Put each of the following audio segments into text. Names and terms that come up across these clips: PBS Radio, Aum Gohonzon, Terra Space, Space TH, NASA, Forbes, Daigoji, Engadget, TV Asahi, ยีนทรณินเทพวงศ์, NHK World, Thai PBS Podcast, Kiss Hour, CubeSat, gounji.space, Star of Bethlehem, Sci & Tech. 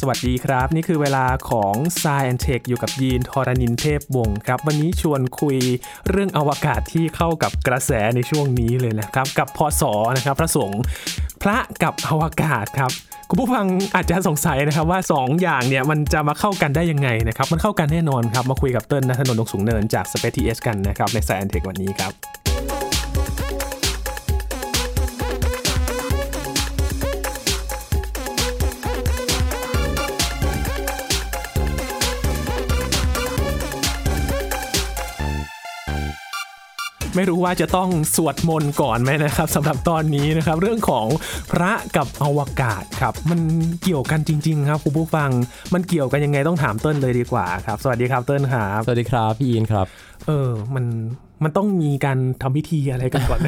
สวัสดีครับนี่คือเวลาของ Science Tech อยู่กับยีนทรณินเทพวงศ์ครับวันนี้ชวนคุยเรื่องอวกาศที่เข้ากับกระแสในช่วงนี้เลยนะครับกับพศนะครับพระสงฆ์พระกับอวกาศครับคุณผู้ฟังอาจจะสงสัยนะครับว่า2อย่างเนี่ยมันจะมาเข้ากันได้ยังไงนะครับมันเข้ากันแน่นอนครับมาคุยกับเติ้ลณัฐนนท์ ดงสูงเนินจาก Space TH กันนะครับใน Science Tech วันนี้ครับไม่รู้ว่าจะต้องสวดมนต์ก่อนไหมนะครับสำหรับตอนนี้นะครับเรื่องของพระกับอวกาศครับมันเกี่ยวกันจริงๆครับคุณผู้ฟังมันเกี่ยวกันยังไงต้องถามเติ้ลเลยดีกว่าครับสวัสดีครับเติ้ลครับสวัสดีครับพี่อินครับมันต้องมีการทำพิธีอะไรกันก่อน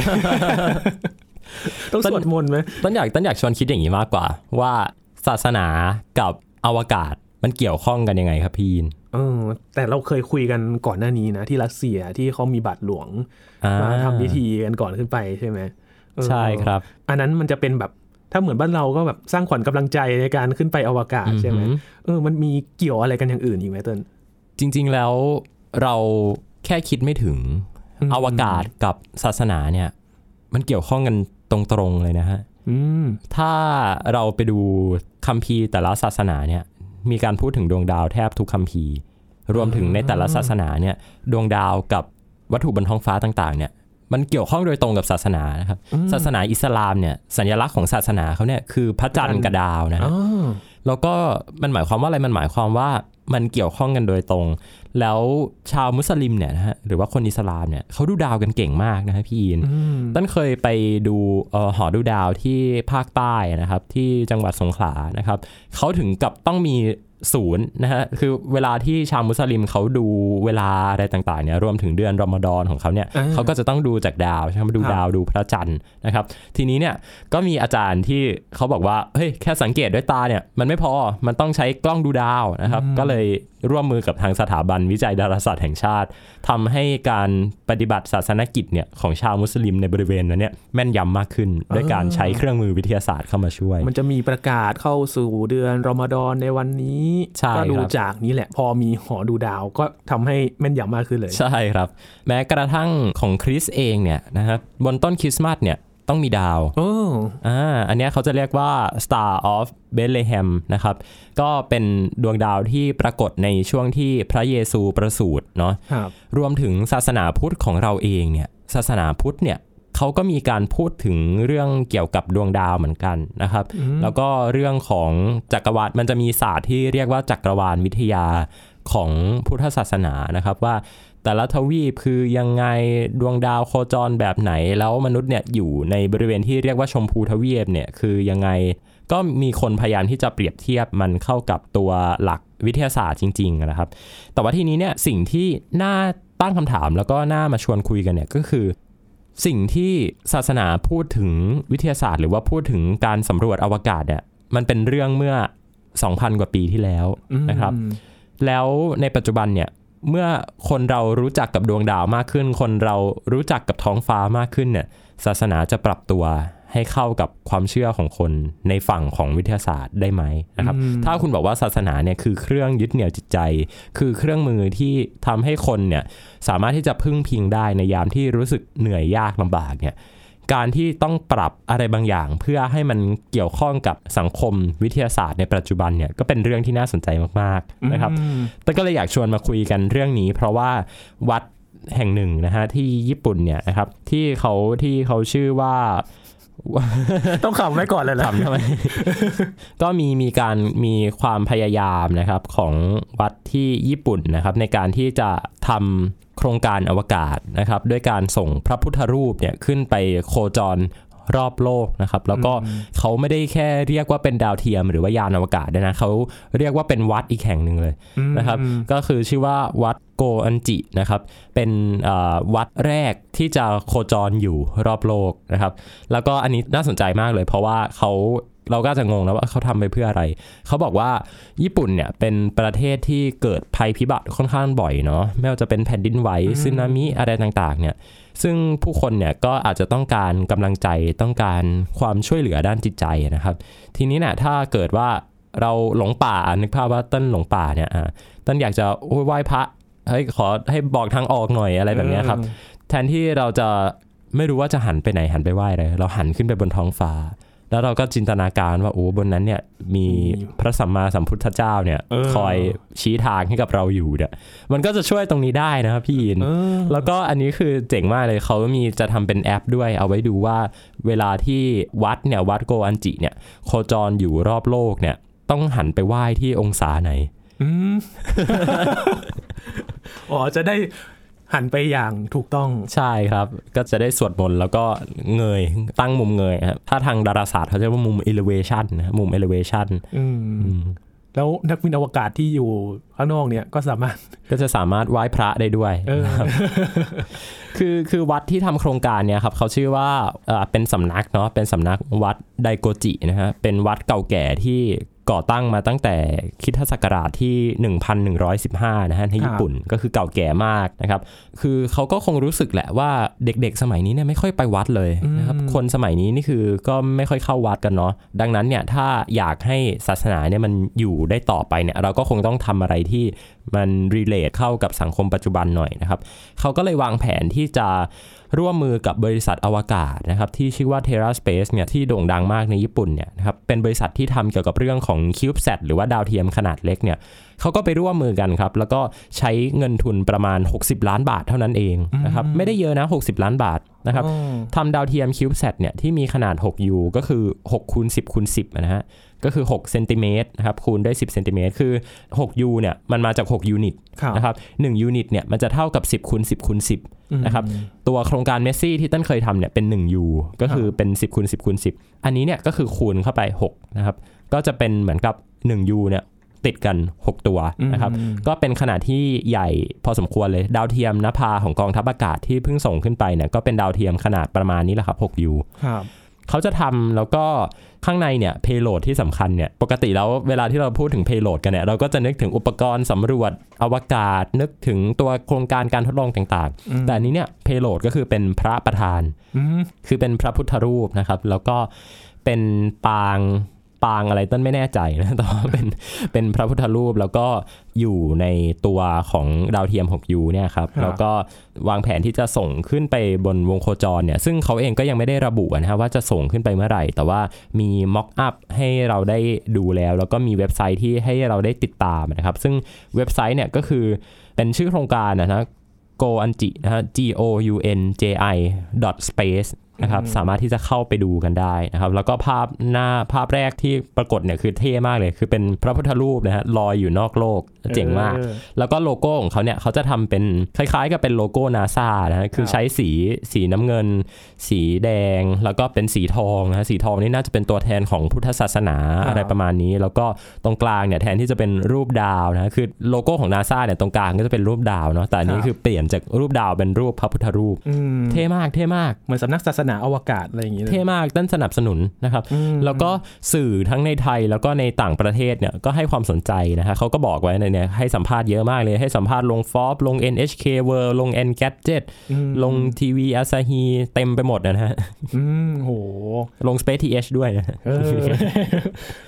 ต้องสวดมนต์ไหมต้นอยากชวนคิดอย่างนี้มากกว่าว่าศาสนากับอวกาศมันเกี่ยวข้องกันยังไงครับพี่อินแต่เราเคยคุยกันก่อนหน้านี้นะที่รัสเซียที่เขามีบาทหลวงมาทำพิธีกันก่อนขึ้นไปใช่ไหมใช่ครับอันนั้นมันจะเป็นแบบถ้าเหมือนบ้านเราก็แบบสร้างขวัญกำลังใจในการขึ้นไปอวกาศใช่ไหมมันมีเกี่ยวอะไรกันอย่างอื่นอีกไหมเติ้ลจริงๆแล้วเราแค่คิดไม่ถึงอวกาศกับศาสนาเนี่ยมันเกี่ยวข้องกันตรงๆเลยนะฮะถ้าเราไปดูคัมภีร์แต่ละศาสนาเนี่ยมีการพูดถึงดวงดาวแทบทุกคัมภีร์รวมถึงในแต่ละศาสนาเนี่ยดวงดาวกับวัตถุบนท้องฟ้าต่างๆเนี่ยมันเกี่ยวข้องโดยตรงกับศาสนานะครับศาสนาอิสลามเนี่ยสัญลักษณ์ของศาสนาเขาเนี่ยคือพระจันทร์กับดาวนะแล้วก็มันหมายความว่าอะไรมันหมายความว่ามันเกี่ยวข้องกันโดยตรงแล้วชาวมุสลิมเนี่ยนะฮะหรือว่าคนอิสลามเนี่ยเขาดูดาวกันเก่งมากนะฮะพี่อินตั้นเคยไปดูหอดูดาวที่ภาคใต้นะครับที่จังหวัดสงขลานะครับเขาถึงกับต้องมีศูนย์นะฮะคือเวลาที่ชาวมุสลิมเขาดูเวลาอะไรต่างๆเนี่ยรวมถึงเดือนรอมฎอนของเขาเนี่ยเขาก็จะต้องดูจากดาวใช่ไหมดูดาวดูพระจันทร์นะครับทีนี้เนี่ยก็มีอาจารย์ที่เขาบอกว่าเฮ้ยแค่สังเกตด้วยตาเนี่ยมันไม่พอมันต้องใช้กล้องดูดาวนะครับก็เลยร่วมมือกับทางสถาบันวิจัยดาราศาสตร์แห่งชาติทำให้การปฏิบัติศาสนกิจเนี่ยของชาวมุสลิมในบริเวณนั้นเนี่ยแม่นยำมากขึ้นด้วยการใช้เครื่องมือวิทยาศาสตร์เข้ามาช่วยมันจะมีประกาศเข้าสู่เดือนรอมฎอนในวันนี้ก็ดูจากนี้แหละพอมีหอดูดาวก็ทำให้แม่นยำมากขึ้นเลยใช่ครับแม้กระทั่งของคริสเองเนี่ยนะครับบนต้นคริสต์มาสเนี่ยต้องมีดาวอันนี้เขาจะเรียกว่า Star of Bethlehem นะครับก็เป็นดวงดาวที่ปรากฏในช่วงที่พระเยซูประสูติเนาะรวมถึงศาสนาพุทธของเราเองเนี่ยศาสนาพุทธเนี่ยเขาก็มีการพูดถึงเรื่องเกี่ยวกับดวงดาวเหมือนกันนะครับแล้วก็เรื่องของจักรวาลมันจะมีศาสตร์ที่เรียกว่าจักรวาลวิทยาของพุทธศาสนานะครับว่าแต่ละทวีปคือยังไงดวงดาวโคจรแบบไหนแล้วมนุษย์เนี่ยอยู่ในบริเวณที่เรียกว่าชมพูทวีปเนี่ยคือยังไงก็มีคนพยายามที่จะเปรียบเทียบมันเข้ากับตัวหลักวิทยาศาสตร์จริงๆนะครับแต่ว่าทีนี้เนี่ยสิ่งที่น่าตั้งคำถามแล้วก็น่ามาชวนคุยกันเนี่ยก็คือสิ่งที่ศาสนาพูดถึงวิทยาศาสตร์หรือว่าพูดถึงการสำรวจอวกาศเนี่ยมันเป็นเรื่องเมื่อ 2,000 กว่าปีที่แล้วนะครับแล้วในปัจจุบันเนี่ยเมื่อคนเรารู้จักกับดวงดาวมากขึ้นคนเรารู้จักกับท้องฟ้ามากขึ้นเนี่ยศาสนาจะปรับตัวให้เข้ากับความเชื่อของคนในฝั่งของวิทยาศาสตร์ได้ไหมนะครับถ้าคุณบอกว่าศาสนาเนี่ยคือเครื่องยึดเหนี่ยวจิตใจคือเครื่องมือที่ทำให้คนเนี่ยสามารถที่จะพึ่งพิงได้ในยามที่รู้สึกเหนื่อยยากลำบากเนี่ยการที่ต้องปรับอะไรบางอย่างเพื่อให้มันเกี่ยวข้องกับสังคมวิทยาศาสตร์ในปัจจุบันเนี่ยก็เป็นเรื่องที่น่าสนใจมากๆนะครับแต่ก็เลยอยากชวนมาคุยกันเรื่องนี้เพราะว่าวัดแห่งหนึ่งนะฮะที่ญี่ปุ่นเนี่ยนะครับที่เขาชื่อว่าต้องขำไว้ก่อนเลยนะขำทำไมก็มีความพยายามนะครับของวัดที่ญี่ปุ่นนะครับในการที่จะทำโครงการอวกาศนะครับด้วยการส่งพระพุทธรูปเนี่ยขึ้นไปโคจรรอบโลกนะครับแล้วก็เขาไม่ได้แค่เรียกว่าเป็นดาวเทียมหรือว่ายานอวกาศด้วยนะเขาเรียกว่าเป็นวัดอีกแห่งหนึ่งเลยนะครับก็คือชื่อว่าวัดโกอันจินะครับเป็นวัดแรกที่จะโคจรอยู่รอบโลกนะครับแล้วก็อันนี้น่าสนใจมากเลยเพราะว่าเราก็จะงงนะว่าเขาทำไปเพื่ออะไรเขาบอกว่าญี่ปุ่นเนี่ยเป็นประเทศที่เกิดภัยพิบัติค่อนข้างบ่อยเนาะไม่ว่าจะเป็นแผ่นดินไหวสึนามิอะไรต่างๆเนี่ยซึ่งผู้คนเนี่ยก็อาจจะต้องการกำลังใจต้องการความช่วยเหลือด้านจิตใจนะครับทีนี้เนี่ยถ้าเกิดว่า เราหลงป่านึกภาพว่าเติ้ลหลงป่าเนี่ยเติ้ลอยากจะไหว้พระเฮ้ยขอให้บอกทางออกหน่อยอะไรแบบนี้ครับแทนที่เราจะไม่รู้ว่าจะหันไปไหนหันไปไหว้อะไรเราหันขึ้นไปบนท้องฟ้าแล้วเราก็จินตนาการว่าโอ้บนนั้นเนี่ยมีพระสัมมาสัมพุทธเจ้าเนี่ยคอยชี้ทางให้กับเราอยู่เนี่ยมันก็จะช่วยตรงนี้ได้นะครับพี่อินแล้วก็อันนี้คือเจ๋งมากเลยเขามีจะทำเป็นแอปด้วยเอาไว้ดูว่าเวลาที่วัดเนี่ยวัดโกอันจิเนี่ยโคจรอยู่รอบโลกเนี่ยต้องหันไปไหว้ที่องศาไหนอ๋อจะได้หันไปอย่างถูกต้องใช่ครับก็จะได้สวดมนต์แล้วก็เงยตั้งมุมเงยครับถ้าทางดาราศาสตร์เขาเรียกว่ามุม elevation นะมุม elevation แล้วนักบินอวกาศที่อยู่ข้างนอกเนี่ยก็สามารถก็จะสามารถไหว้พระได้ด้วยนะครับคือวัดที่ทำโครงการเนี่ยครับเขาชื่อว่าเป็นสำนักเนาะเป็นสำนักวัดไดโกจินะฮะเป็นวัดเก่าแก่ที่ก่อตั้งมาตั้งแต่คริสตศักราชที่ 1,115 นะฮะในญี่ปุ่นก็คือเก่าแก่มากนะครับคือเขาก็คงรู้สึกแหละว่าเด็กๆสมัยนี้เนี่ยไม่ค่อยไปวัดเลยนะครับคนสมัยนี้นี่คือก็ไม่ค่อยเข้าวัดกันเนาะดังนั้นเนี่ยถ้าอยากให้ศาสนาเนี่ยมันอยู่ได้ต่อไปเนี่ยเราก็คงต้องทำอะไรที่มันรีเลทเข้ากับสังคมปัจจุบันหน่อยนะครับเขาก็เลยวางแผนที่จะร่วมมือกับบริษัทอวกาศนะครับที่ชื่อว่า Terra Space เนี่ยที่โด่งดังมากในญี่ปุ่นเนี่ยนะครับเป็นบริษัทที่ทำเกี่ยวกับเรื่องของ CubeSat หรือว่าดาวเทียมขนาดเล็กเนี่ยเขาก็ไปร่วมมือกันครับแล้วก็ใช้เงินทุนประมาณ60 ล้านบาทเท่านั้นเองนะครับไม่ได้เยอะนะ60 ล้านบาทนะครับทำดาวเทียม CubeSat เนี่ยที่มีขนาด 6U ก็คือ 6x10x10 นะฮะก็คือ6เซนติเมตรนะครับคูณด้วย10เซนติเมตรคือ 6U เนี่ยมันมาจาก6ยูนิตนะครับ1ยูนิตเนี่ยมันจะเท่ากับ 10x10x10 นะครับตัวโครงการเมสซี่ที่ต้นเคยทำเนี่ยเป็น 1U ก็คือเป็น 10x10x10 อันนี้เนี่ยก็คือคูณเข้าไป6นะครับก็จะเป็นเหมือนกับ 1U เนี่ยติดกัน6ตัวนะครับก็เป็นขนาดที่ใหญ่พอสมควรเลยดาวเทียมนภาของกองทัพอากาศที่เพิ่งส่งขึ้นไปเนี่ยก็เป็นดาวเทียมขนาดประมาณนี้แหละครับ 6U ครับเขาจะทำแล้วก็ข้างในเนี่ย payload ที่สำคัญเนี่ยปกติแล้วเวลาที่เราพูดถึง payload กันเนี่ยเราก็จะนึกถึงอุปกรณ์สำรวจอวกาศนึกถึงตัวโครงการการทดลองต่างๆแต่อันนี้เนี่ย payload ก็คือเป็นพระประธานคือเป็นพระพุทธรูปนะครับแล้วก็เป็นปางอะไรต้นไม่แน่ใจนะแต่ว่าเป็นพระพุทธรูปแล้วก็อยู่ในตัวของดาวเทียม 6U เนี่ยครับแล้วก็วางแผนที่จะส่งขึ้นไปบนวงโคจรเนี่ยซึ่งเขาเองก็ยังไม่ได้ระบุนะฮะว่าจะส่งขึ้นไปเมื่อไหร่แต่ว่ามีม็อกอัพให้เราได้ดูแล้วก็มีเว็บไซต์ที่ให้เราได้ติดตามนะครับซึ่งเว็บไซต์เนี่ยก็คือเป็นชื่อโครงการนะgounji นะฮะ gounji.space นะครับสามารถที่จะเข้าไปดูกันได้นะครับแล้วก็ภาพแรกที่ปรากฏเนี่ยคือเท่มากเลยคือเป็นพระพุทธรูปนะฮะลอยอยู่นอกโลกเจ๋งมากแล้วก็โลโก้ของเขาเนี่ยเขาจะทำเป็นคล้ายๆกับเป็นโลโก้ NASA นะฮะคือใช้สีน้ำเงินสีแดงแล้วก็เป็นสีทองนะฮะสีทองนี่น่าจะเป็นตัวแทนของพุทธศาสนาอะไรประมาณนี้แล้วก็ตรงกลางเนี่ยแทนที่จะเป็นรูปดาวนะฮะคือโลโก้ของ NASA เนี่ยตรงกลางก็จะเป็นรูปดาวเนาะแต่อันนี้คือเปลี่ยนจากรูปดาวเป็นรูปพระพุทธรูปเท่มากเหมือนสำนักศาสนาอวกาศอะไรอย่างนี้เลยเท่มากต้นสนับสนุนนะครับแล้วก็สื่อทั้งในไทยแล้วก็ในต่างประเทศเนี่ยก็ให้ความสนใจนะฮะเขาก็บอกไว้ในเนี่ยให้สัมภาษณ์เยอะมากเลยให้สัมภาษณ์ลง Forbes ลง NHK World ลง Engadget ลง TV Asahi เต็มไปหมดนะฮะโหลง Space TH ด้วยนะ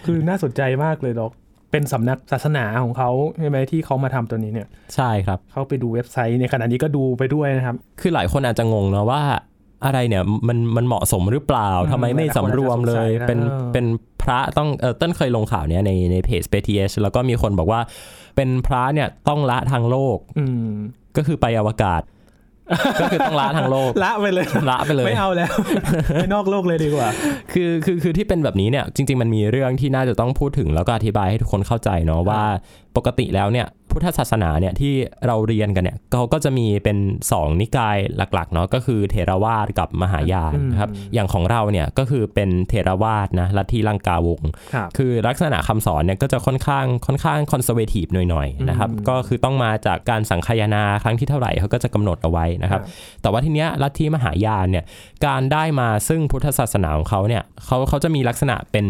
คือน่าสนใจมากเลยดอกเป็นสำนักศาสนาของเขาใช่ไหมที่เขามาทำตัวนี้เนี่ยใช่ครับเขาไปดูเว็บไซต์ในขณะนี้ก็ดูไปด้วยนะครับคือหลายคนอาจจะงงเนาะว่าอะไรเนี่ยมันเหมาะสมหรือเปล่าทำไมไม่สำรวมเลยเป็นพระต้องต้นเคยลงข่าวเนี่ยในเพจ Space TH แล้วก็มีคนบอกว่าเป็นพระเนี่ยต้องละทางโลกก็คือไปอวกาศก็คือต้องละทางโลกละไปเลยไม่เอาแล้วไปนอกโลกเลยดีกว่าคือที่เป็นแบบนี้เนี่ยจริงๆมันมีเรื่องที่น่าจะต้องพูดถึงแล้วก็อธิบายให้ทุกคนเข้าใจเนาะว่าปกติแล้วเนี่ยพุทธศาสนาเนี่ยที่เราเรียนกันเนี่ยเขาก็จะมีเป็น2นิกายหลักๆเนาะก็คือเถรวาทกับมหายานนะครับอย่างของเราเนี่ยก็คือเป็นเถรวาทนะลัทธิลังกาวงคือลักษณะคำสอนเนี่ยก็จะค่อนข้างคอนเซอร์เวทีฟหน่อยๆนะครับก็คือต้องมาจากการสังคายนาครั้งที่เท่าไหร่เขาก็จะกำหนดเอาไว้นะครับแต่ว่าทีเนี้ยลัทธิมหายานเนี่ยการได้มาซึ่งพุทธศาสนาของเขาเนี่ยเขาจะมีลักษณะเป็น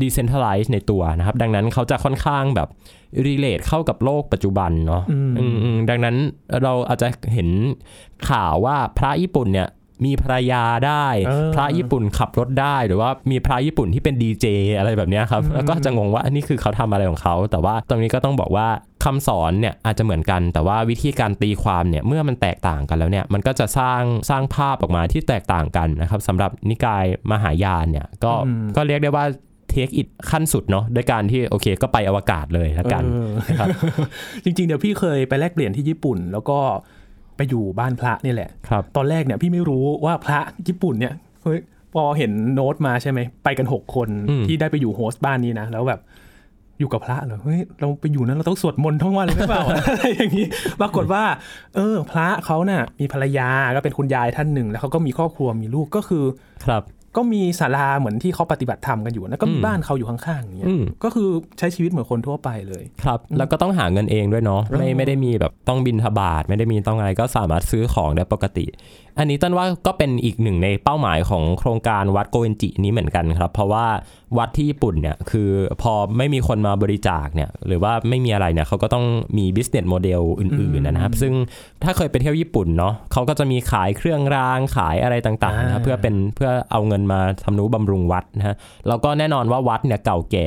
decentralized ในตัวนะครับดังนั้นเขาจะค่อนข้างแบบrelate เข้ากับโลกปัจจุบันเนาะดังนั้นเราอาจจะเห็นข่าวว่าพระญี่ปุ่นเนี่ย มีภรรยาได้พระญี่ปุ่นขับรถได้หรือว่ามีพระญี่ปุ่นที่เป็นดีเจอะไรแบบนี้ครับแล้วก็จะงงว่าอันนี้คือเขาทำอะไรของเขาแต่ว่าตรงนี้ก็ต้องบอกว่าคำสอนเนี่ยอาจจะเหมือนกันแต่ว่าวิธีการตีความเนี่ยเมื่อมันแตกต่างกันแล้วเนี่ยมันก็จะสร้างภาพออกมาที่แตกต่างกันนะครับสำหรับนิกายมหายานเนี่ยก็เรียกได้ว่าtake it ขั้นสุดเนาะด้วยการที่โอเคก็ไปอวกาศเลยแล้วกันนะครับ จริงๆเดี๋ยวพี่เคยไปแลกเปลี่ยนที่ญี่ปุ่นแล้วก็ไปอยู่บ้านพระนี่แหละตอนแรกเนี่ยพี่ไม่รู้ว่าพระญี่ปุ่นเนี่ยเฮ้ยพอเห็นโน้ตมาใช่ไหมไปกัน6คนที่ได้ไปอยู่โฮสต์บ้านนี้นะแล้วแบบอยู่กับพระเหรอเฮ้ยเราไปอยู่นั้นเราต้องสวดมนต์ทั้งวันเลยหรือเปล่าอะไรอย่างนี้ปรากฏว่าพระเขาเนี่ยมีภรรยาก็เป็นคุณยายท่านหนึ่งแล้วเขาก็มีครอบครัวมีลูกก็คือก็มีศาลาเหมือนที่เขาปฏิบัติธรรมกันอยู่นะก็มีบ้านเขาอยู่ข้างๆอย่างเงี้ยก็คือใช้ชีวิตเหมือนคนทั่วไปเลยครับแล้วก็ต้องหาเงินเองด้วยเนาะไม่ได้มีแบบต้องบิณฑบาตไม่ได้มีต้องอะไรก็สามารถซื้อของได้ปกติอันนี้ต้นว่าก็เป็นอีกหนึ่งในเป้าหมายของโครงการวัดโกเอนจินี้เหมือนกันครับเพราะว่าวัดที่ญี่ปุ่นเนี่ยคือพอไม่มีคนมาบริจาคเนี่ยหรือว่าไม่มีอะไรเนี่ยเขาก็ต้องมี business model อื่นๆนะครับซึ่งถ้าเคยไปเที่ยวญี่ปุ่นเนาะเขาก็จะมีขายเครื่องรางขายอะไรต่างๆนะเพื่อเอาเงินมาทำนุบำรุงวัดนะฮะแล้วก็แน่นอนว่าวัดเนี่ยเก่าแก่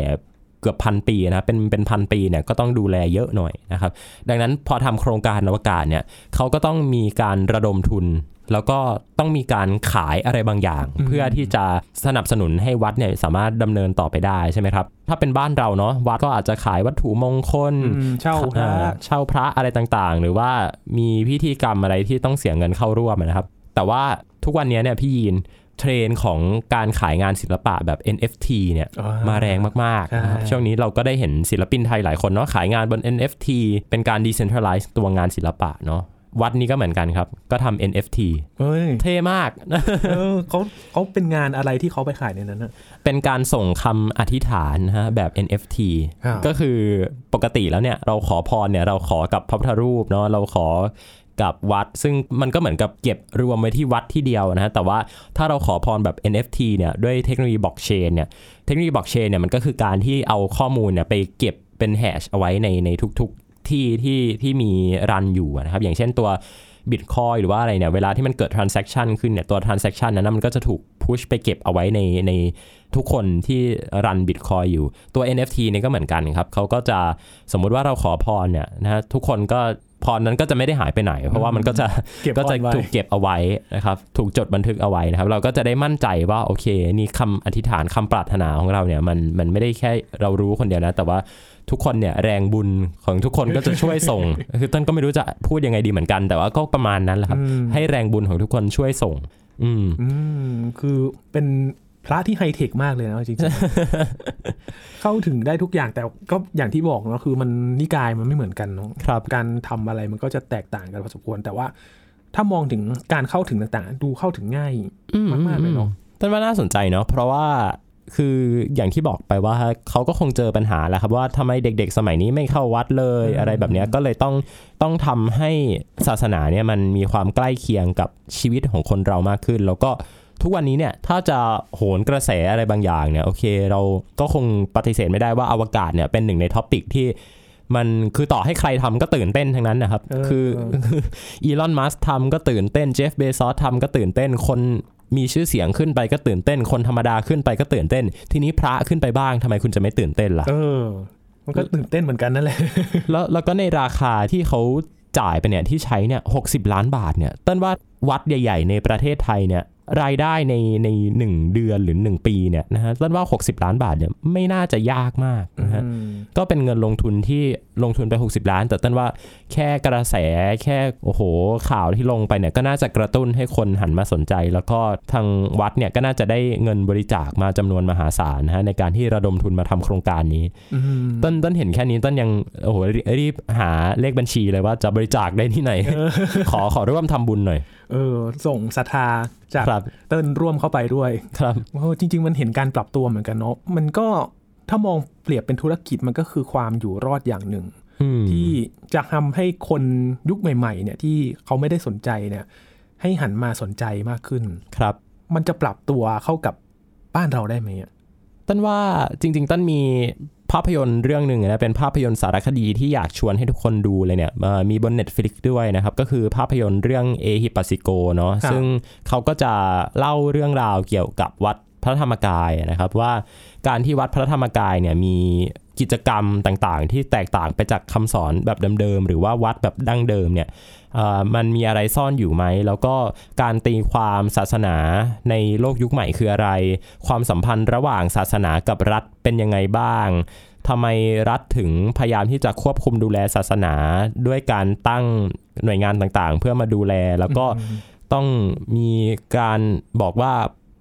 เกือบ 1,000 ปีนะเป็น 1,000 ปีเนี่ยก็ต้องดูแลเยอะหน่อยนะครับดังนั้นพอทำโครงการอวกาศเนี่ยเขาก็ต้องมีการระดมทุนแล้วก็ต้องมีการขายอะไรบางอย่างเพื่อที่จะสนับสนุนให้วัดเนี่ยสามารถดำเนินต่อไปได้ใช่ไหมครับถ้าเป็นบ้านเราเนาะวัดก็อาจจะขายวัตถุมงคลเช่าพระอะไรต่างๆหรือว่ามีพิธีกรรมอะไรที่ต้องเสียเงินเข้าร่วมนะครับแต่ว่าทุกวันนี้เนี่ยพี่ยีนเทรนด์ของการขายงานศิลปะแบบ NFT เนี่ยมาแรงมากๆนะครับช่วงนี้เราก็ได้เห็นศิลปินไทยหลายคนเนาะขายงานบน NFT เป็นการ decentralize ตัวงานศิลปะเนาะวัดนี้ก็เหมือนกันครับก็ทำ NFT เท่มากเขาเป็นงานอะไรที่เขาไปขายในนั้นนะเป็นการส่งคำอธิษฐานนะฮะแบบ NFT ก็คือปกติแล้วเนี่ยเราขอพรเนี่ยเราขอกับพระพุทธรูปเนาะเราขอกับวัดซึ่งมันก็เหมือนกับเก็บรวมไว้ที่วัดที่เดียวนะฮะแต่ว่าถ้าเราขอพรแบบ NFT เนี่ยด้วยเทคโนโลยีบล็อกเชนเนี่ยเทคโนโลยีบล็อกเชนเนี่ยมันก็คือการที่เอาข้อมูลเนี่ยไปเก็บเป็นแฮชเอาไว้ในทุกๆที่มีรันอยู่นะครับอย่างเช่นตัว Bitcoin หรือว่าอะไรเนี่ยเวลาที่มันเกิด transaction ขึ้นเนี่ยตัว transaction นั้นมันก็จะถูก push ไปเก็บเอาไว้ในทุกคนที่รัน Bitcoin อยู่ตัว NFT เนี่ยก็เหมือนกันครับเขาก็จะสมมุติว่าเราขอพรเนี่ยนะฮะทุกคนก็พรนั้นก็จะไม่ได้หายไปไหนเพราะว่ามันก็จะถูกเก็บเอาไว้นะครับถูกจดบันทึกเอาไว้นะครับเราก็จะได้มั่นใจว่าโอเคนี่คำอธิษฐานคำปรารถนาของเราเนี่ยมันไม่ได้แค่เรารู้คนเดียวนะแต่ว่าทุกคนเนี่ยแรงบุญของทุกคนก็จะช่วยส่งคือต้นก็ไม่รู้จะพูดยังไงดีเหมือนกันแต่ว่าก็ประมาณนั้นแหละครับให้แรงบุญของทุกคนช่วยส่งคือเป็นพระที่ไฮเทคมากเลยนะจริงๆเข้าถึงได้ทุกอย่างแต่ก็อย่างที่บอกเนาะคือมันนิกายมันไม่เหมือนกันเนาะการทำอะไรมันก็จะแตกต่างกันพอสมควรแต่ว่าถ้ามองถึงการเข้าถึงต่างๆดูเข้าถึงง่ายมากๆเลยเนาะต้นว่าน่าสนใจเนาะเพราะว่าคืออย่างที่บอกไปว่าเขาก็คงเจอปัญหาแหละครับว่าทำไมเด็กๆสมัยนี้ไม่เข้าวัดเลยอะไรแบบนี้ก็เลยต้องทำให้ศาสนาเนี่ยมันมีความใกล้เคียงกับชีวิตของคนเรามากขึ้นแล้วก็ทุกวันนี้เนี่ยถ้าจะโหนกระแสอะไรบางอย่างเนี่ยโอเคเราก็คงปฏิเสธไม่ได้ว่าอวกาศเนี่ยเป็นหนึ่งในท็อปิกที่มันคือต่อให้ใครทำก็ตื่นเต้นทั้งนั้นนะครับคืออีลอนมัสก์ทำก็ตื่นเต้นเจฟเบซอสทำก็ตื่นเต้นคนมีชื่อเสียงขึ้นไปก็ตื่นเต้นคนธรรมดาขึ้นไปก็ตื่นเต้นทีนี้พระขึ้นไปบ้างทำไมคุณจะไม่ตื่นเต้นล่ะมันก็ตื่นเต้นเหมือนกันนั่นแหละแล้วก็ในราคาที่เขาจ่ายไปเนี่ยที่ใช้เนี่ย60 ล้านบาทเนี่ยต้นว่าวัดใหญ่ๆในประเทศไทยเนี่ยรายได้ใน1เดือนหรือ1ปีเนี่ยนะฮะต้นว่า60ล้านบาทเนี่ยไม่น่าจะยากมากนะฮะก็เป็นเงินลงทุนที่ลงทุนไป60ล้านแต่ต้นว่าแค่กระแสแค่โอ้โหข่าวที่ลงไปเนี่ยก็น่าจะกระตุ้นให้คนหันมาสนใจแล้วก็ทางวัดเนี่ยก็น่าจะได้เงินบริจาคมาจำนวนมหาศาลนะฮะในการที่ระดมทุนมาทำโครงการนี้ต้นเห็นแค่นี้ต้นยังโอ้โหรีบหาเลขบัญชีเลยว่าจะบริจาคได้ที่ไหน ขอร่วมทำบุญหน่อยส่งศรัทธาจากเติ้นร่วมเข้าไปด้วยครับจริงๆมันเห็นการปรับตัวเหมือนกันเนาะมันก็ถ้ามองเปรียบเป็นธุรกิจมันก็คือความอยู่รอดอย่างหนึ่งที่จะทำให้คนยุคใหม่ๆเนี่ยที่เขาไม่ได้สนใจเนี่ยให้หันมาสนใจมากขึ้นครับมันจะปรับตัวเข้ากับบ้านเราได้ไหมต้นว่าจริงๆต้นมี ภาพยนตร์เรื่องหนึ่งนะเป็นภาพยนตร์สารคดีที่อยากชวนให้ทุกคนดูเลยเนี่ยมีบน Netflix ด้วยนะครับก็คือภาพยนตร์เรื่องเอฮิปาซิโกเนาะซึ่งเขาก็จะเล่าเรื่องราวเกี่ยวกับวัดพระธรรมกายนะครับว่าการที่วัดพระธรรมกายเนี่ยมีกิจกรรมต่างๆที่แตกต่างไปจากคำสอนแบบเดิมๆหรือว่าวัดแบบดั้งเดิมเนี่ยมันมีอะไรซ่อนอยู่ไหมแล้วก็การตีความศาสนาในโลกยุคใหม่คืออะไรความสัมพันธ์ระหว่างศาสนากับรัฐเป็นยังไงบ้างทำไมรัฐถึงพยายามที่จะควบคุมดูแลศาสนาด้วยการตั้งหน่วยงานต่างๆเพื่อมาดูแลแล้วก็ต้องมีการบอกว่า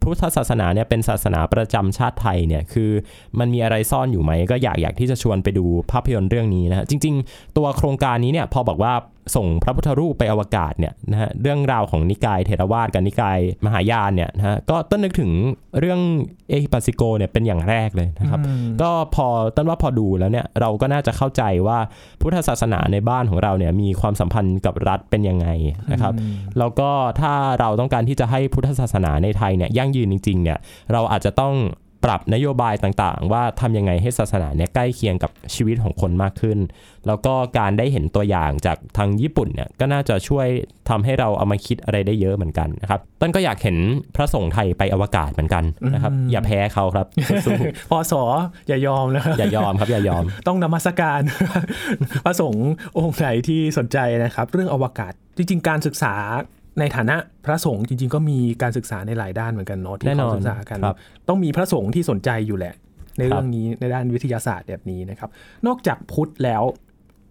พุทธศาสนาเนี่ยเป็นศาสนาประจำชาติไทยเนี่ยคือมันมีอะไรซ่อนอยู่ไหมก็อยากที่จะชวนไปดูภาพยนตร์เรื่องนี้นะฮะจริงๆตัวโครงการนี้เนี่ยพอบอกว่าส่งพระพุทธรูปไปอวกาศเนี่ยนะฮะเรื่องราวของนิกายเถรวาทกับนิกายมหายานเนี่ยนะฮะก็ต้นนึกถึงเรื่องเอฮิปัสสิโกเนี่ยเป็นอย่างแรกเลยนะครับก็พอต้นว่าพอดูแล้วเนี่ยเราก็น่าจะเข้าใจว่าพุทธศาสนาในบ้านของเราเนี่ยมีความสัมพันธ์กับรัฐเป็นยังไงนะครับแล้วก็ถ้าเราต้องการที่จะให้พุทธศาสนาในไทยเนี่ยยั่งยืนจริงๆเนี่ยเราอาจจะต้องปรับนโยบายต่างๆว่าทำยังไงให้ศาสนาเนี่ยใกล้เคียงกับชีวิตของคนมากขึ้นแล้วก็การได้เห็นตัวอย่างจากทางญี่ปุ่นเนี่ยก็น่าจะช่วยทำให้เราเอามาคิดอะไรได้เยอะเหมือนกันนะครับต้นก็อยากเห็นพระสงฆ์ไทยไปอวกาศเหมือนกันนะครับอย่าแพ้เขาครับพศอย่ายอมนะอย่ายอมครับอย่ายอมต้องนมัสการพระสงฆ์องค์ไหนที่สนใจนะครับเรื่องอวกาศจริงๆการศึกษาในฐานะพระสงฆ์จริงๆก็มีการศึกษาในหลายด้านเหมือนกันเนาะที่เขาศึกษากันต้องมีพระสงฆ์ที่สนใจอยู่แหละในเรื่องนี้ในด้านวิทยาศาสตร์แบบนี้นะครับนอกจากพุทธแล้ว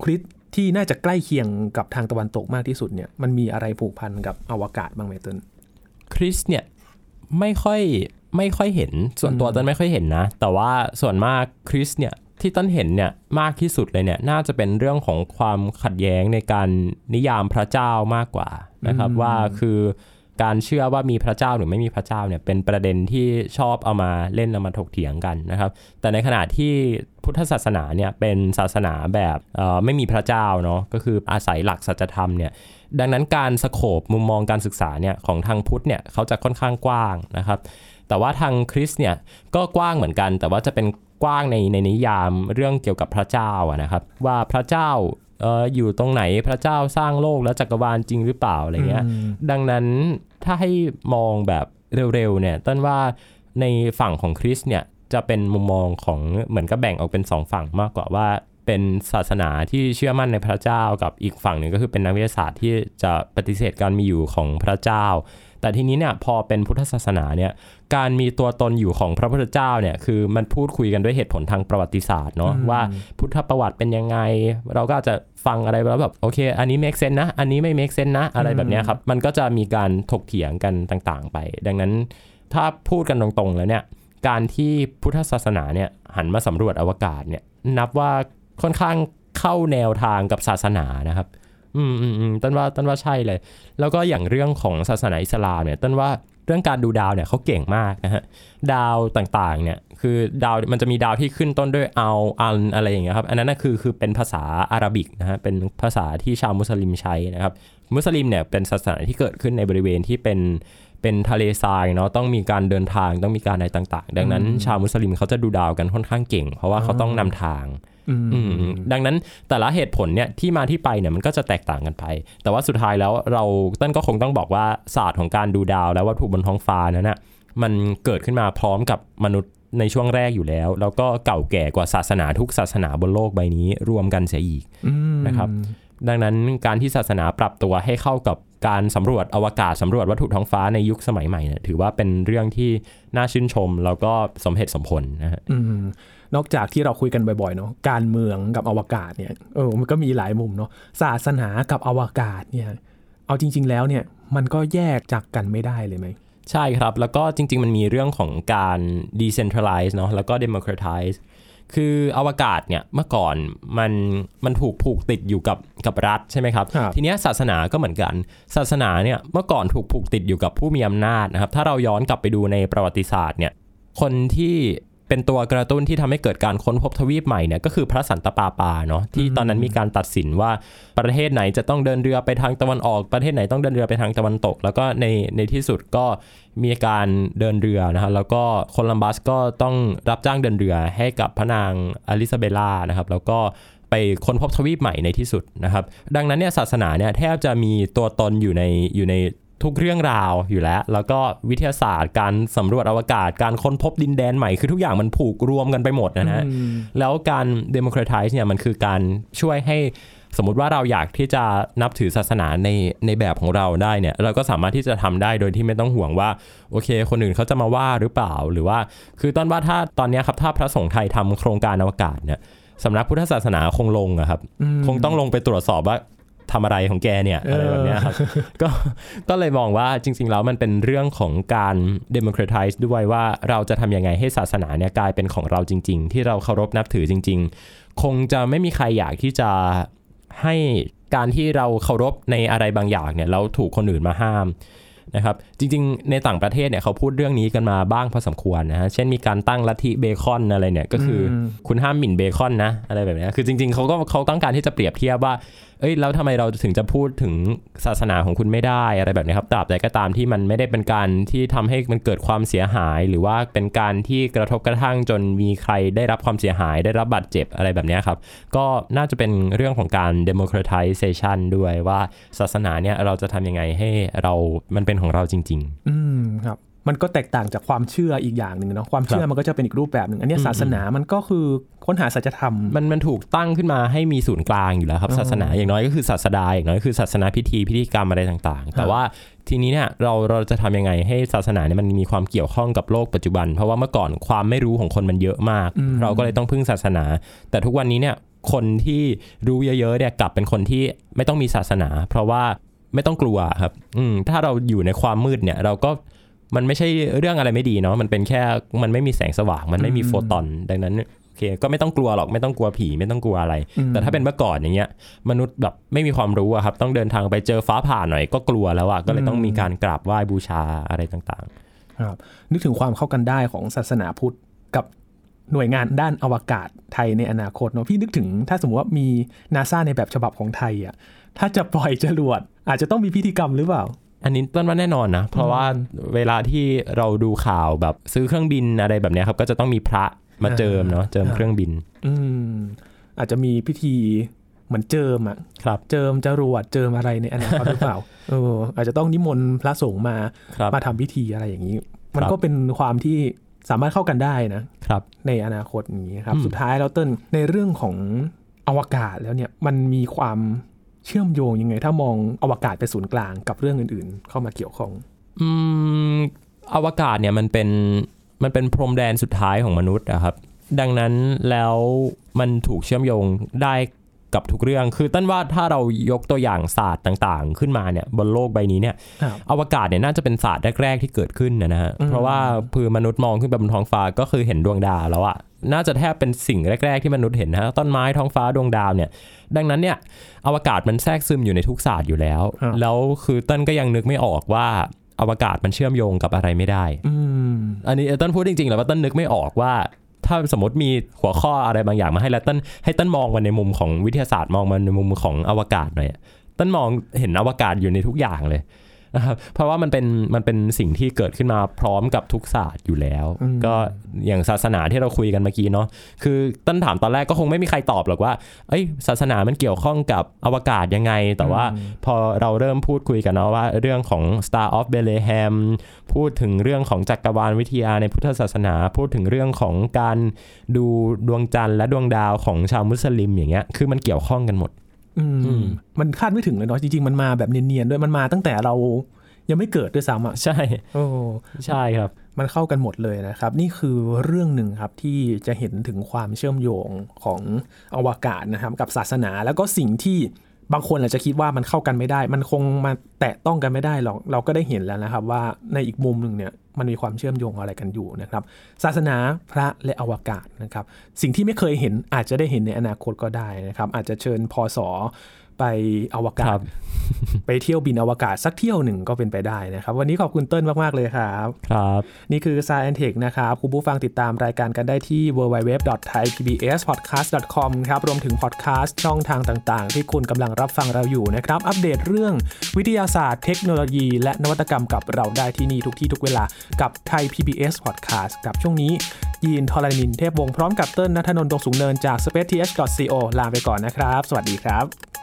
คริสต์ที่น่าจะใกล้เคียงกับทางตะวันตกมากที่สุดเนี่ยมันมีอะไรผูกพันกับอวกาศบ้างไหมต้นคริสต์เนี่ยไม่ค่อยเห็นส่วนตัวต้นไม่ค่อยเห็นนะแต่ว่าส่วนมากคริสต์เนี่ยที่ต้นเห็นเนี่ยมากที่สุดเลยเนี่ยน่าจะเป็นเรื่องของความขัดแย้งในการนิยามพระเจ้ามากกว่านะครับว่าคือการเชื่อว่ามีพระเจ้าหรือไม่มีพระเจ้าเนี่ยเป็นประเด็นที่ชอบเอามาเล่นเอามาถกเถียงกันนะครับแต่ในขณะที่พุทธศาสนาเนี่ยเป็นศาสนาแบบไม่มีพระเจ้าเนาะก็คืออาศัยหลักสัจธรรมเนี่ยดังนั้นการสโคปมุมมองการศึกษาเนี่ยของทางพุทธเนี่ยเขาจะค่อนข้างกว้างนะครับแต่ว่าทางคริสต์เนี่ยก็กว้างเหมือนกันแต่ว่าจะเป็นกว้างในนิยามเรื่องเกี่ยวกับพระเจ้านะครับว่าพระเจ้าอยู่ตรงไหนพระเจ้าสร้างโลกและจักรวาลจริงหรือเปล่าอะไรเงี้ยดังนั้นถ้าให้มองแบบเร็วๆเนี่ยต้นว่าในฝั่งของคริสต์เนี่ยจะเป็นมุมมองของเหมือนกับแบ่งออกเป็น2ฝั่งมากกว่าว่าเป็นศาสนาที่เชื่อมั่นในพระเจ้ากับอีกฝั่งหนึ่งก็คือเป็นนักวิทยาศาสตร์ที่จะปฏิเสธการมีอยู่ของพระเจ้าแต่ทีนี้เนี่ยพอเป็นพุทธศาสนาเนี่ยการมีตัวตนอยู่ของพระพุทธเจ้าเนี่ยคือมันพูดคุยกันด้วยเหตุผลทางประวัติศาสตร์เนาะว่าพุทธประวัติเป็นยังไงเราก็อาจจะฟังอะไรแล้วแบบโอเคอันนี้ make sense นะอันนี้ไม่ make sense นะอะไรแบบนี้ครับมันก็จะมีการถกเถียงกันต่างๆไปดังนั้นถ้าพูดกันตรงๆแล้วเนี่ยการที่พุทธศาสนาเนี่ยหันมาสำรวจอวกาศเนี่ยนับว่าค่อนข้างเข้าแนวทางกับศาสนานะครับต้นว่าใช่เลยแล้วก็อย่างเรื่องของศาสนาอิสลามเนี่ยต้นว่าเรื่องการดูดาวเนี่ยเขาเก่งมากนะฮะดาวต่างๆเนี่ยคือดาวมันจะมีดาวที่ขึ้นต้นด้วยอัลอะไรอย่างเงี้ยครับอันนั้นน่ะคือเป็นภาษาอาหรับิกนะฮะเป็นภาษาที่ชาวมุสลิมใช้นะครับมุสลิมเนี่ยเป็นศาสนาที่เกิดขึ้นในบริเวณที่เป็นทะเลทรายเนาะต้องมีการเดินทางต้องมีการอะไรต่างๆดังนั้นชาวมุสลิมเขาจะดูดาวกันค่อนข้างเก่งเพราะว่าเขาต้องนำทางดังนั้นแต่ละเหตุผลเนี่ยที่มาที่ไปเนี่ยมันก็จะแตกต่างกันไปแต่ว่าสุดท้ายแล้วเราต้นก็คงต้องบอกว่าศาสตร์ของการดูดาวและวัตถุบนท้องฟ้านั้นน่ะมันเกิดขึ้นมาพร้อมกับมนุษย์ในช่วงแรกอยู่แล้วแล้วก็เก่าแก่กว่าศาสนาทุกศาสนาบนโลกใบนี้รวมกันเสียอีกนะครับดังนั้นการที่ศาสนาปรับตัวให้เข้ากับการสำรวจอวกาศสำรวจวัตถุท้องฟ้าในยุคสมัยใหม่เนี่ยถือว่าเป็นเรื่องที่น่าชื่นชมแล้วก็สมเหตุสมผลนะฮะนอกจากที่เราคุยกันบ่อยๆเนาะการเมืองกับอวกาศเนี่ยมันก็มีหลายมุมเนาะศาสนากับอวกาศเนี่ยเอาจริงๆแล้วเนี่ยมันก็แยกจากกันไม่ได้เลยไหมใช่ครับแล้วก็จริงๆมันมีเรื่องของการ decentralize เนาะแล้วก็ democratize คืออวกาศเนี่ยเมื่อก่อนมันถูกผูกติดอยู่กับรัฐใช่ไหมครับทีนี้ศาสนาก็เหมือนกันศาสนาเนี่ยเมื่อก่อนถูกผูกติดอยู่กับผู้มีอำนาจนะครับถ้าเราย้อนกลับไปดูในประวัติศาสตร์เนี่ยคนที่ เป็นตัวกระตุ้นที่ทำให้เกิดการค้นพบทวีปใหม่เนี่ยก็คือพระสันตะปาปาเนาะที่ตอนนั้นมีการตัดสินว่าประเทศไหนจะต้องเดินเรือไปทางตะวันออกประเทศไหนต้องเดินเรือไปทางตะวันตกแล้วก็ในที่สุดก็มีการเดินเรือนะฮะแล้วก็โคลัมบัสก็ต้องรับจ้างเดินเรือให้กับพระนางอลิซาเบลล่านะครับแล้วก็ไปค้นพบทวีปใหม่ในที่สุดนะครับดังนั้นเนี่ยศาสนาเนี่ยแทบจะมีตัวตนอยู่ในทุกเรื่องราวอยู่แล้วก็วิทยาศาสตร์การสำรวจอวกาศการค้นพบดินแดนใหม่คือทุกอย่างมันผูกรวมกันไปหมดนะฮะแล้วการ democratize เนี่ยมันคือการช่วยให้สมมุติว่าเราอยากที่จะนับถือศาสนาในแบบของเราได้เนี่ยเราก็สามารถที่จะทำได้โดยที่ไม่ต้องห่วงว่าโอเคคนอื่นเขาจะมาว่าหรือเปล่าหรือว่าคือต้นว่าถ้าตอนนี้ครับถ้าพระสงฆ์ไทยทำโครงการอวกาศเนี่ยสำนักพุทธศาสนาคงลงอะครับคงต้องลงไปตรวจสอบว่าทำอะไรของแกเนี่ยอะไรแบบนี้ครับ ก็เลยมองว่าจริงๆแล้วมันเป็นเรื่องของการ democratize ด้วยว่าเราจะทำยังไงให้ศาสนาเนี่ยกลายเป็นของเราจริงๆที่เราเคารพนับถือจริงๆคงจะไม่มีใครอยากที่จะให้การที่เราเคารพในอะไรบางอย่างเนี่ยเราถูกคนอื่นมาห้ามนะครับจริงๆในต่างประเทศเนี่ยเขาพูดเรื่องนี้กันมาบ้างพอสมควรนะฮะเช่นมีการตั้งลัทธิเบคอนอะไรเนี่ยก็คือคุณห้ามหมิ่นเบคอนนะอะไรแบบนี้คือจริงๆเขาต้องการที่จะเปรียบเทียบว่าเอ้ยแล้วทำไมเราถึงจะพูดถึงศาสนาของคุณไม่ได้อะไรแบบนี้ครับตราบใดก็ตามที่มันไม่ได้เป็นการที่ทำให้มันเกิดความเสียหายหรือว่าเป็นการที่กระทบกระทั่งจนมีใครได้รับความเสียหายได้รับบาดเจ็บอะไรแบบนี้ครับก็น่าจะเป็นเรื่องของการ democratization ด้วยว่าศาสนาเนี่ยเราจะทำยังไงให้เรามันเป็นของเราจริงๆครับมันก็แตกต่างจากความเชื่ออีกอย่างนึงเนาะความเชื่อมันก็จะเป็นอีกรูปแบบนึงอันนี้ศาสนามันก็คือค้นหาสัจธรรมมันถูกตั้งขึ้นมาให้มีศูนย์กลางอยู่แล้วครับศาสนาอย่างน้อยก็คือศาสดาอย่างน้อยคือศาสนาพิธีกรรมอะไรต่างๆแต่ว่าทีนี้เนี่ยเราจะทำยังไงให้ศาสนาเนี่ยมันมีความเกี่ยวข้องกับโลกปัจจุบันเพราะว่าเมื่อก่อนความไม่รู้ของคนมันเยอะมากเราก็เลยต้องพึ่งศาสนาแต่ทุกวันนี้เนี่ยคนที่รู้เยอะๆเนี่ยกลับเป็นคนที่ไม่ต้องมีศาสนาเพราะว่าไม่ต้องกลัวครับถ้าเราอยู่ในความมืดเนี่ยเราก็มันไม่ใช่เรื่องอะไรไม่ดีเนาะมันเป็นแค่มันไม่มีแสงสว่างมันไม่มีโฟตอนดังนั้นโอเคก็ไม่ต้องกลัวหรอกไม่ต้องกลัวผีไม่ต้องกลัวอะไรแต่ถ้าเป็นเมื่อก่อนอย่างเงี้ยมนุษย์แบบไม่มีความรู้อะครับต้องเดินทางไปเจอฟ้าผ่าหน่อยก็กลัวแล้วอะก็เลยต้องมีการกราบไหว้บูชาอะไรต่างๆครับนึกถึงความเข้ากันได้ของศาสนาพุทธกับหน่วยงานด้านอวกาศไทยในอนาคตเนาะพี่นึกถึงถ้าสมมติว่ามี NASA ในแบบฉบับของไทยอะถ้าจะปล่อยจรวดอาจจะต้องมีพิธีกรรมหรือเปล่าอันนี้ต้นว่าแน่นอนนะเพราะว่าเวลาที่เราดูข่าวแบบซื้อเครื่องบินอะไรแบบนี้ครับก็จะต้องมีพระมาเจิมเนาะเจิมเครื่องบินอาจจะมีพิธีเหมือนเจิมอ่ะครับเจิมจรวดเจิมอะไรในอนาคตหรือเปล่าอาจจะต้องนิมนต์พระสงฆ์มาทำพิธีอะไรอย่างนี้มันก็เป็นความที่สามารถเข้ากันได้นะครับในอนาคตอย่างนี้ครับสุดท้ายแล้วต้นในเรื่องของอวกาศแล้วเนี่ยมันมีความเชื่อมโยงยังไงถ้ามองอวกาศเป็นศูนย์กลางกับเรื่องอื่นๆเข้ามาเกี่ยวข้องอวกาศเนี่ยมันเป็นพรมแดนสุดท้ายของมนุษย์นะครับดังนั้นแล้วมันถูกเชื่อมโยงได้กับทุกเรื่องคือต้นว่าถ้าเรายกตัวอย่างศาสตร์ต่างๆขึ้นมาเนี่ยบนโลกใบนี้เนี่ยอวกาศเนี่ยน่าจะเป็นศาสตร์แรกๆที่เกิดขึ้นนะฮะเพราะว่าคือมนุษย์มองขึ้นไปบนท้องฟ้าก็คือเห็นดวงดาวแล้วอะน่าจะแทบเป็นสิ่งแรกๆที่มนุษย์เห็นนะต้นไม้ท้องฟ้าดวงดาวเนี่ยดังนั้นเนี่ยอวกาศมันแทรกซึมอยู่ในทุกศาสตร์อยู่แล้วแล้วคือต้นก็ยังนึกไม่ออกว่าอวกาศมันเชื่อมโยงกับอะไรไม่ได้อันนี้ต้นพูดจริงๆแหละว่าต้นนึกไม่ออกว่าถ้าสมมติมีหัวข้ออะไรบางอย่างมาให้แล้วต้นให้ต้นมองมันในมุมของวิทยาศาสตร์มองมันในมุมของอวกาศหน่อยต้นมองเห็นอวกาศอยู่ในทุกอย่างเลยนะครับเพราะว่ามันเป็นสิ่งที่เกิดขึ้นมาพร้อมกับทุกศาสตร์อยู่แล้วก็อย่างศาสนาที่เราคุยกันเมื่อกี้เนาะคือต้นถามตอนแรกก็คงไม่มีใครตอบหรอกว่าเอ้ยศาสนามันเกี่ยวข้องกับอวกาศยังไงแต่ว่าพอเราเริ่มพูดคุยกันเนาะว่าเรื่องของ Star of Bethlehem พูดถึงเรื่องของจักรวาลวิทยาในพุทธศาสนาพูดถึงเรื่องของการดูดวงจันทร์และดวงดาวของชาวมุสลิมอย่างเงี้ยคือมันเกี่ยวข้องกันหมดมันคาดไม่ถึงเลยเนาะจริงๆมันมาแบบเนียนๆด้วยมันมาตั้งแต่เรายังไม่เกิดด้วยซ้ำอ่ะใช่โอ้ใช่ครับมันเข้ากันหมดเลยนะครับนี่คือเรื่องหนึ่งครับที่จะเห็นถึงความเชื่อมโยงของอวกาศนะครับกับศาสนาแล้วก็สิ่งที่บางคนอาจจะคิดว่ามันเข้ากันไม่ได้มันคงมาแตะต้องกันไม่ได้หรอกเราก็ได้เห็นแล้วนะครับว่าในอีกมุมนึงเนี่ยมันมีความเชื่อมโยงอะไรกันอยู่นะครับศาสนาพระและอวกาศนะครับสิ่งที่ไม่เคยเห็นอาจจะได้เห็นในอนาคตก็ได้นะครับอาจจะเชิญพศไป ไปอวกาศไปเที่ยวบินอวกาศสักเที่ยวหนึ่งก็เป็นไปได้นะครับวันนี้ขอบคุณเติ้ลมากๆเลยครับครับนี่คือ Science Tech นะครับคุณผู้ฟังติดตามรายการกันได้ที่ www.thaipbspodcast.com ครับรวมถึงพอดคาสต์ช่องทางต่างๆที่คุณกำลังรับฟังเราอยู่นะครับอัปเดตเรื่องวิทยาศาสตร์เทคโนโลยีและนวัตกรรมกับเราได้ที่นี่ทุกที่ทุกเวลากับ Thai PBS Podcast กับช่วงนี้ยีนทรณินเทพวงศ์พร้อมกับเติ้ลณัฐนนท์ ดวงสูงเนินจาก space th.co ลาไปก่อนนะครับสวัสดีครับ